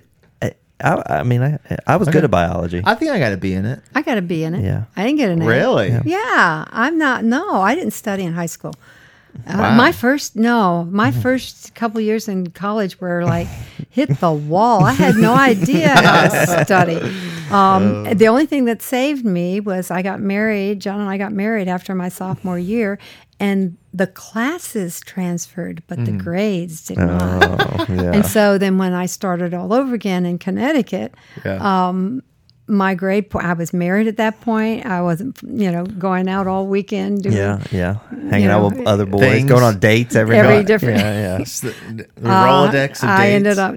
was good at biology. I think I got a B in it. I got a B in it. Yeah, I didn't get an A. Really? Yeah. I didn't study in high school. Wow. My first couple years in college were like hit the wall. I had no idea how to study. The only thing that saved me was I got married. John and I got married after my sophomore year, and the classes transferred, but the grades did not. Yeah. And so then when I started all over again in Connecticut, my grade point, I was married at that point. I wasn't, going out all weekend. Hanging out with other boys, things, going on dates every different. Yeah, the Rolodex of dates. I ended up,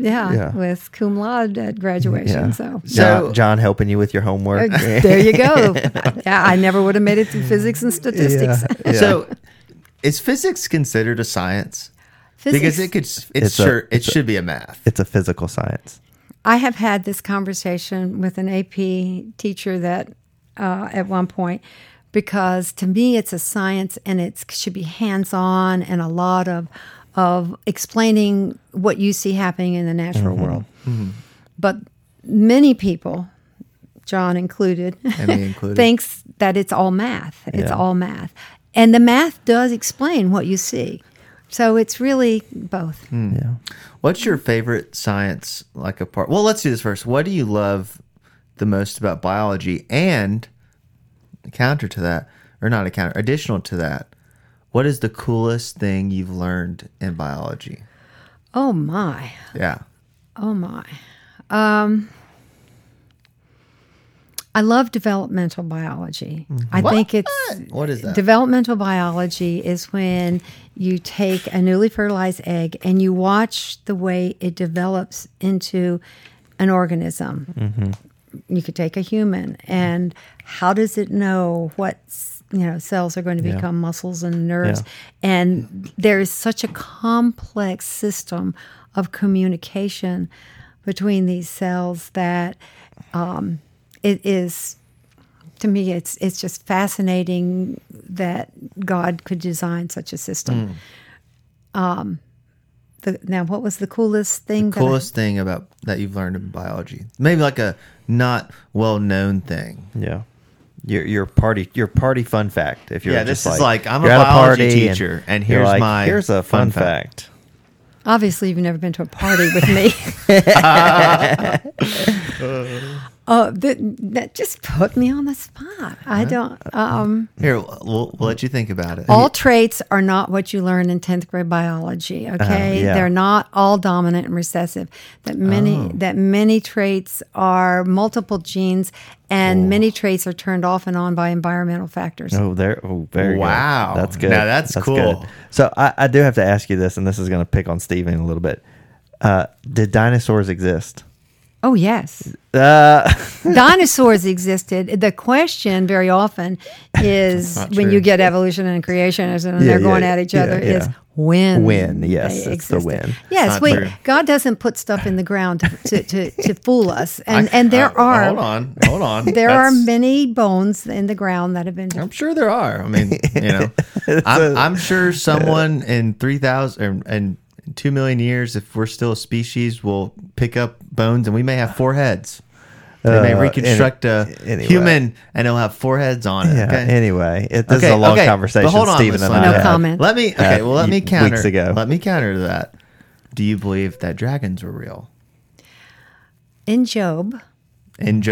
with cum laude at graduation. Yeah. So John helping you with your homework. There you go. Yeah, I never would have made it through physics and statistics. Yeah. Yeah. So is physics considered a science? Physics, because it should be a math. It's a physical science. I have had this conversation with an AP teacher that at one point, because to me it's a science and it should be hands-on and a lot of explaining what you see happening in the natural world. Mm-hmm. But many people, John included, thinks that it's all math. It's all math. And the math does explain what you see. So it's really both. Mm. Yeah. What's your favorite science part? Well, let's do this first. What do you love the most about biology? And additional to that, what is the coolest thing you've learned in biology? Oh my. Yeah. Oh my. I love developmental biology. Mm-hmm. What is that? Developmental biology is when you take a newly fertilized egg and you watch the way it develops into an organism. Mm-hmm. You could take a human, and how does it know what cells are going to become muscles and nerves? Yeah. And there is such a complex system of communication between these cells that... it is, to me, it's just fascinating that God could design such a system. Mm. Now, what was the coolest thing? The coolest thing about that you've learned in biology, maybe like a not well known thing. Yeah, your party fun fact. If you're this is like I'm a biology teacher, and here's here's a fun fact. Obviously, you've never been to a party with me. That just put me on the spot. I don't... Here, we'll let you think about it. All traits are not what you learn in 10th grade biology, okay? They're not all dominant and recessive. That many traits are multiple genes, and many traits are turned off and on by environmental factors. Very good. That's good. Now, that's cool. Good. So I do have to ask you this, and this is going to pick on Stephen a little bit. Did dinosaurs exist? Oh, yes. Dinosaurs existed. The question very often is when you get evolution and creationism and they're going at each other is when. When, yes. It's the when. Yes, God doesn't put stuff in the ground to fool us. And there are. Hold on. There are many bones in the ground that have been. I'm sure there are. I mean, I'm sure someone in 3,000 and 2 million years, if we're still a species, we'll pick up bones, and we may have four heads. They may reconstruct a human, and it'll have four heads on it. Yeah, okay? Anyway, this is a long conversation. But hold on, Stephen and I had. No comment. Let me counter that. Do you believe that dragons were real? In Job. In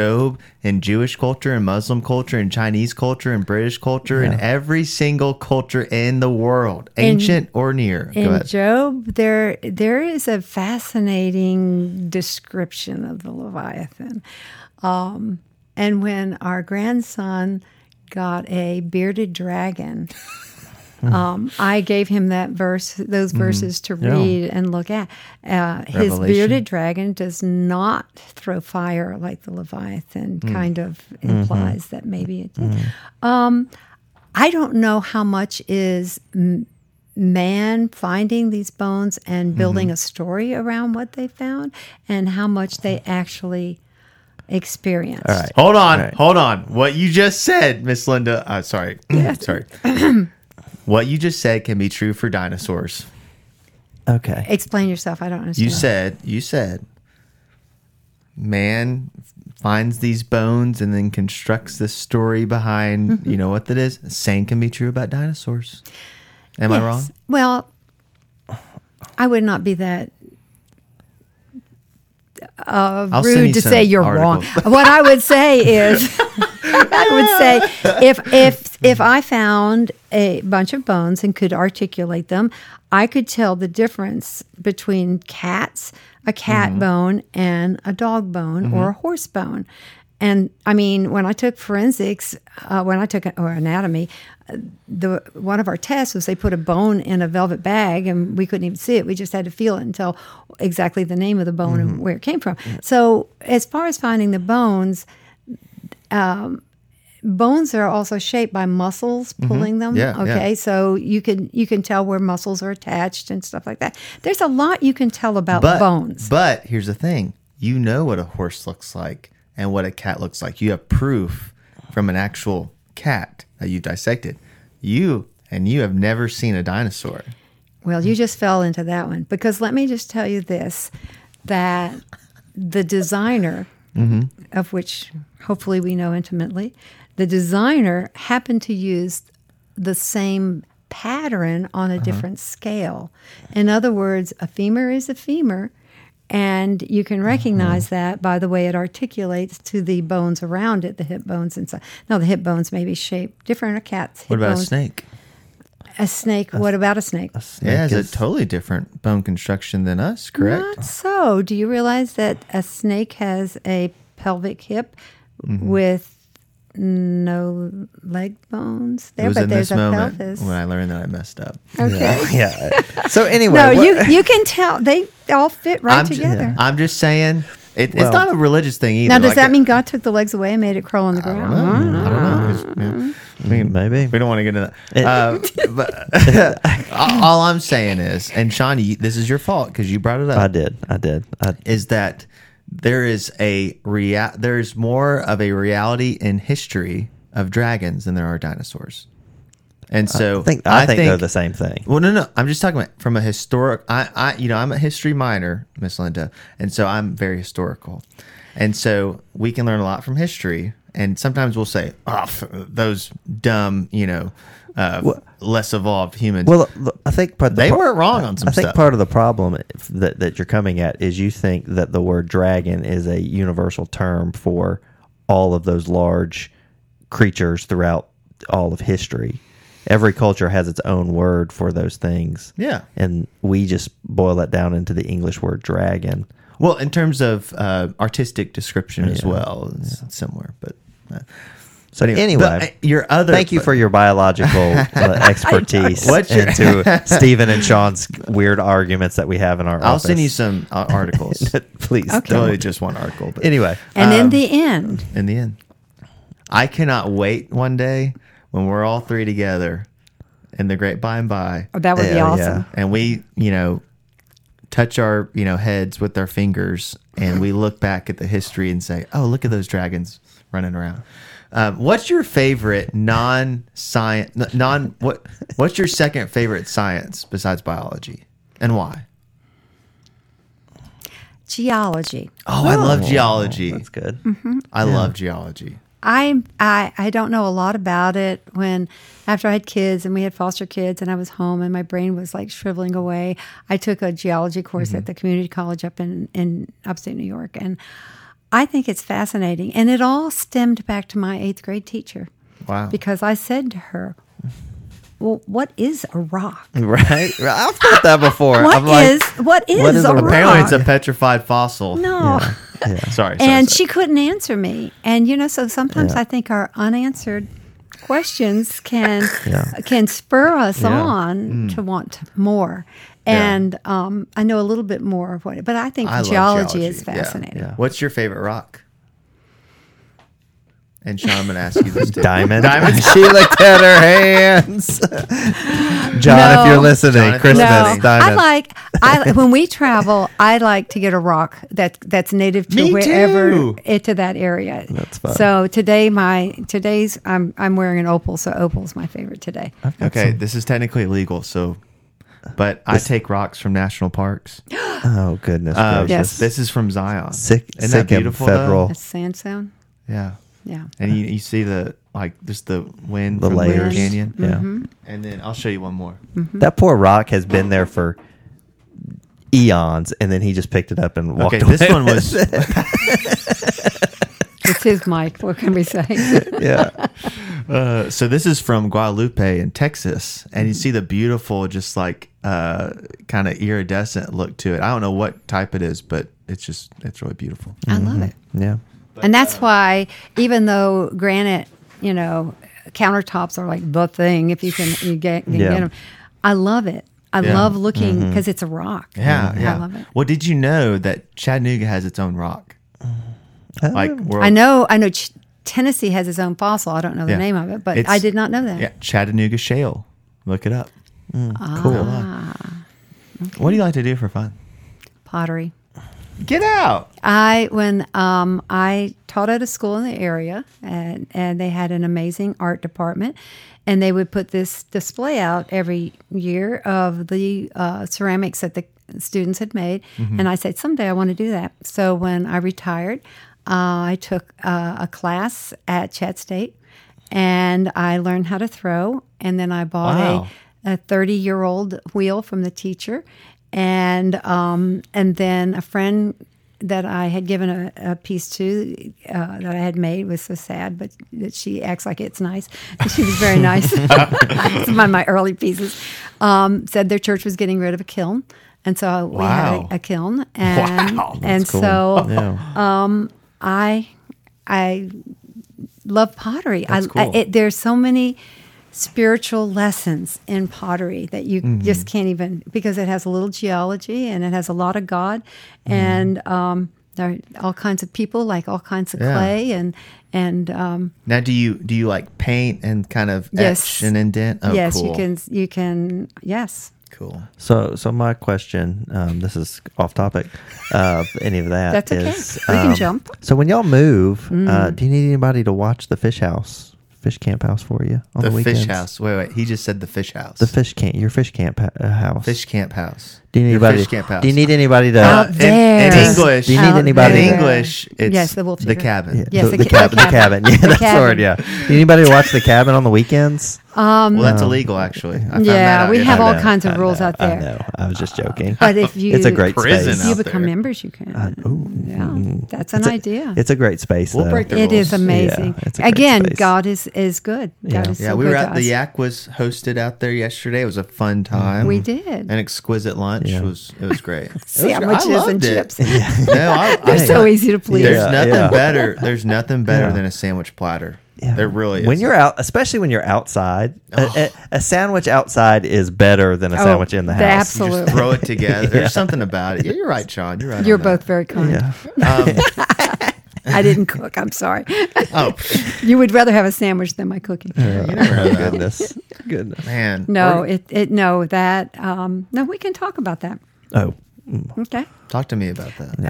Jewish culture, in Muslim culture, in Chinese culture, in British culture, in every single culture in the world, ancient or near. In Job, there is a fascinating description of the Leviathan. And when our grandson got a bearded dragon I gave him that verse, those verses to read and look at. His bearded dragon does not throw fire like the Leviathan, kind of implies that maybe it did. I don't know how much is man finding these bones and building a story around what they found and how much they actually experienced. All right. Hold on. All right. Hold on. What you just said, Miss Linda, sorry. What you just said can be true for dinosaurs. Okay. Explain yourself. I don't understand. You said man finds these bones and then constructs this story behind, you know what that is? Same can be true about dinosaurs. Am I wrong? Well, I would not be that rude to say you're wrong. What I would say is, if I found a bunch of bones and could articulate them, I could tell the difference between a cat bone and a dog bone or a horse bone. And I mean, when I took forensics, or anatomy, one of our tests was they put a bone in a velvet bag and we couldn't even see it. We just had to feel it and tell exactly the name of the bone and where it came from. Yeah. So as far as finding the bones, bones are also shaped by muscles pulling them. Yeah, okay, yeah. So you can tell where muscles are attached and stuff like that. There's a lot you can tell about bones. But here's the thing. You know what a horse looks like and what a cat looks like. You have proof from an actual cat that you dissected. You have never seen a dinosaur. Well, you just fell into that one. Because let me just tell you this, that the designer, of which hopefully we know intimately, the designer happened to use the same pattern on a different scale. In other words, a femur is a femur, and you can recognize that by the way it articulates to the bones around it, the hip bones and stuff. Now, the hip bones may be shaped different. A cat's hip bones. What about a snake? What about a snake? A snake is a totally different bone construction than us, correct? Not so. Do you realize that a snake has a pelvic hip with no leg bones there, but there's a pelvis. When I learned that, I messed up. Okay. Yeah. So anyway, no, you can tell they all fit together. I'm just saying it's not a religious thing either. Now, does that mean God took the legs away and made it crawl on the ground? I don't know. Maybe we don't want to get into that. But all I'm saying is, and Sean, this is your fault because you brought it up. I did. Is that there is there's more of a reality in history of dragons than there are dinosaurs, and so I think they're the same thing. Well, no, I'm just talking about from a historic. I'm a history minor, Miss Linda, and so I'm very historical, and so we can learn a lot from history. And sometimes we'll say, those dumb, less evolved humans. Well, I think they weren't wrong on some stuff. I think part of the problem that you're coming at is you think that the word dragon is a universal term for all of those large creatures throughout all of history. Every culture has its own word for those things. Yeah. And we just boil that down into the English word dragon. Well, in terms of artistic description as well, it's similar. But so anyway, thank you for your biological expertise into Stephen and Sean's weird arguments that we have in our office. I'll send you some articles, please. Okay. Totally just one article. But. Anyway, and in the end, I cannot wait one day when we're all three together in the great by and by. Oh, that would be awesome. Yeah. And we, touch our heads with our fingers, and we look back at the history and say, oh, look at those dragons running around. What's your favorite non-science, what's your second favorite science besides biology, and why? Geology. Oh, I love geology. That's good. I love geology. I don't know a lot about it. When after I had kids and we had foster kids and I was home and my brain was like shriveling away, I took a geology course at the community college up in upstate New York, and I think it's fascinating. And it all stemmed back to my 8th grade teacher. Wow! Because I said to her, well, what is a rock? Right? I've thought that before. What is a rock? Apparently it's a petrified fossil. No. Yeah. Yeah. Sorry. And she couldn't answer me. And, so sometimes I think our unanswered questions can spur us on to want more. And I know a little bit more of what, but I think geology is fascinating. Yeah. What's your favorite rock? And Sean, I'm going to ask you this too. Diamond. She looked at her hands. John, if you're listening, Diamond. When we travel, I like to get a rock that's native to to that area. That's fun. So today, I'm wearing an opal, so opal's my favorite today. Okay, this is technically illegal, but I take rocks from national parks. Oh, goodness gracious. Yes. This is from Zion. Isn't that beautiful, though? That's sandstone. Yeah. Yeah. And you see just the wind from Layer Canyon. Yeah. Mm-hmm. And then I'll show you one more. Mm-hmm. That poor rock has been there for eons, and then he just picked it up and walked away. This one was... It's his mic. What can we say? Yeah. So this is from Guadalupe in Texas, and you see the beautiful, just kind of iridescent look to it. I don't know what type it is, but it's really beautiful. I love it. Yeah. And that's why, even though granite, countertops are like the thing, if you can get them, I love it. I love looking because it's a rock. Yeah, yeah. I love it. Well, did you know that Chattanooga has its own rock? I know. Tennessee has its own fossil. I don't know the name of it, but I did not know that. Yeah, Chattanooga Shale. Look it up. Cool. Okay. What do you like to do for fun? Pottery. Get out. When I taught at a school in the area, and they had an amazing art department, and they would put this display out every year of the ceramics that the students had made. Mm-hmm. And I said, someday I want to do that. So when I retired, I took a class at Chat State, and I learned how to throw. And then I bought a 30-year-old wheel from the teacher. And then a friend that I had given a piece to that I had made was so sad, but that she acts like it's nice. She was very nice. Some of my early pieces said their church was getting rid of a kiln, and so we had a kiln. And I love pottery. There's so many spiritual lessons in pottery that you just can't even, because it has a little geology and it has a lot of God, and there are all kinds of people, like all kinds of clay and now do you like paint and kind of etch and indent? Cool. you can cool. So my question, this is off topic of any of that. That's okay. We can jump. So when y'all move, do you need anybody to watch the fish camp house for you on the weekends? The fish house. Wait. He just said the fish house. The fish camp. Your fish camp house. Fish camp house. Do you need anybody? Fish camp house. Do you need anybody to? Out there. In English. Do you need anybody? In English, it's the cabin. Yeah. Yes, the cabin. The cabin. Yeah, that's the word. Yeah. Do anybody watch the cabin on the weekends? That's illegal, actually. We have all kinds of rules out there. I know. I was just joking. But if you, it's a great space. If you become members, you can. That's an idea. It's a great space. We'll break the rules. It is amazing. Again, God is good. God is so good. Yeah, we were out. The Yak was hosted out there yesterday. It was a fun time. We did an exquisite lunch. Yeah. It was great. Sandwiches and chips. Yeah. They're so easy to please. There's nothing better than a sandwich platter. Yeah. There really is. When you're out, especially when you're outside, a sandwich outside is better than a sandwich in the house. Absolutely. You just throw it together. There's something about it. Yeah, you're right, Sean. You're right. You're both very kind. Yeah. I didn't cook. I'm sorry. Oh, you would rather have a sandwich than my cooking. Yeah, you never had that. Goodness, man. No, we can talk about that. Oh. Okay. Talk to me about that. No.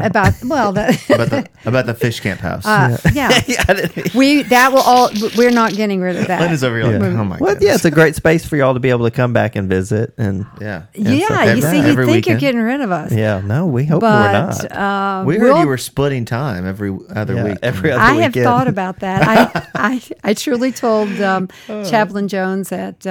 About the fish camp house. We're not getting rid of that. Linda's over here. Oh my goodness. It's a great space for y'all to be able to come back and visit every think weekend. You're getting rid of us. Yeah, no, we hope we're not. We heard you were splitting time every other week. Every other weekend. I have thought about that. I truly told Chaplain Jones at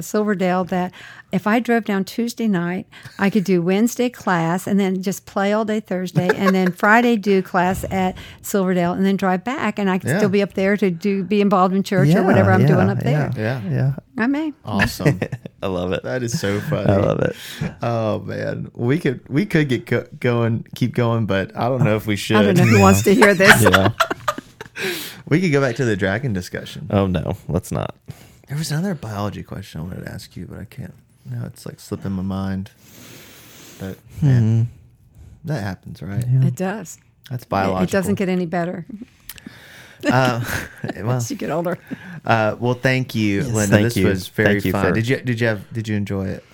Silverdale that if I drove down Tuesday night, I could do Wednesday class and then just play all day Thursday, and then Friday do class at Silverdale, and then drive back, and I could still be up there to be involved in church or whatever I'm doing up there. Yeah. I may. Awesome. I love it. That is so funny. I love it. Oh man, we could keep going, but I don't know if we should. I don't know who wants to hear this. We could go back to the dragon discussion. Oh, no, let's not. There was another biology question I wanted to ask you, but I can't. Now it's like slipping my mind. But man, that happens, right? Yeah. It does. That's biological. It doesn't get any better. Well, as you get older. Well, thank you, yes, Linda. This was very fun. Did you enjoy it?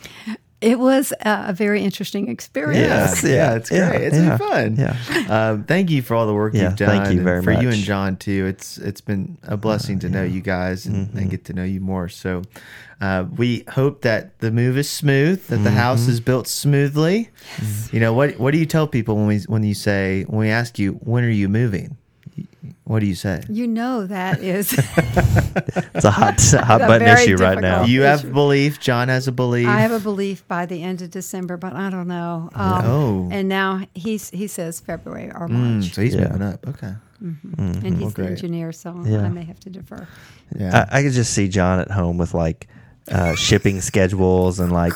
It was a very interesting experience. Yeah, it's great. It's been fun. Yeah. Thank you for all the work you've done. Thank you very much. For you and John, too. It's been a blessing to know you guys and get to know you more. So we hope that the move is smooth, that the house is built smoothly. Yes. You know, what do you tell people when we ask you, when are you moving? What do you say? You know that is... It's a hot button issue right now. You have a belief. John has a belief. I have a belief by the end of December, but I don't know. No. And now he says February or March. So he's moving up. Okay. Mm-hmm. Mm-hmm. And he's the engineer, so I may have to defer. Yeah, I could just see John at home with like... shipping schedules and like,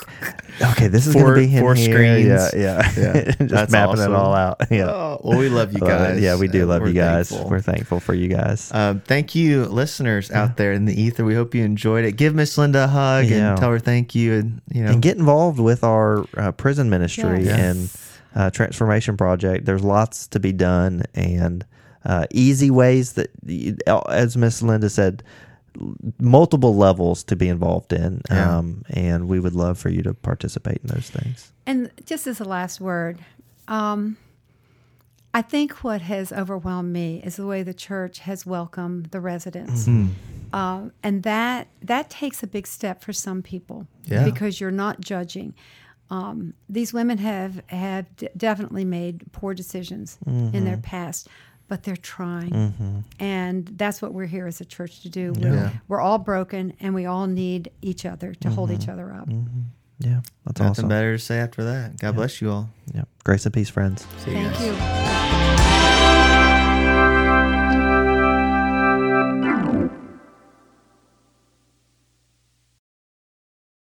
okay, this is going to be him. Four screens. Yeah. Just that's mapping awesome. It all out. Yeah. Oh, well, we love you guys. Yeah, we do love you guys. Thankful. We're thankful for you guys. Thank you, listeners out there in the ether. We hope you enjoyed it. Give Miss Linda a hug and tell her thank you, and and get involved with our prison ministry and transformation project. There's lots to be done and easy ways that, as Miss Linda said, multiple levels to be involved in, and we would love for you to participate in those things. And just as a last word, I think what has overwhelmed me is the way the church has welcomed the residents, and that takes a big step for some people because you're not judging. These women have definitely made poor decisions in their past. But they're trying, and that's what we're here as a church to do. We're all broken, and we all need each other to hold each other up. Mm-hmm. Yeah, that's awesome. Nothing better to say after that. God bless you all. Yeah, grace and peace, friends. See you guys. Thank you.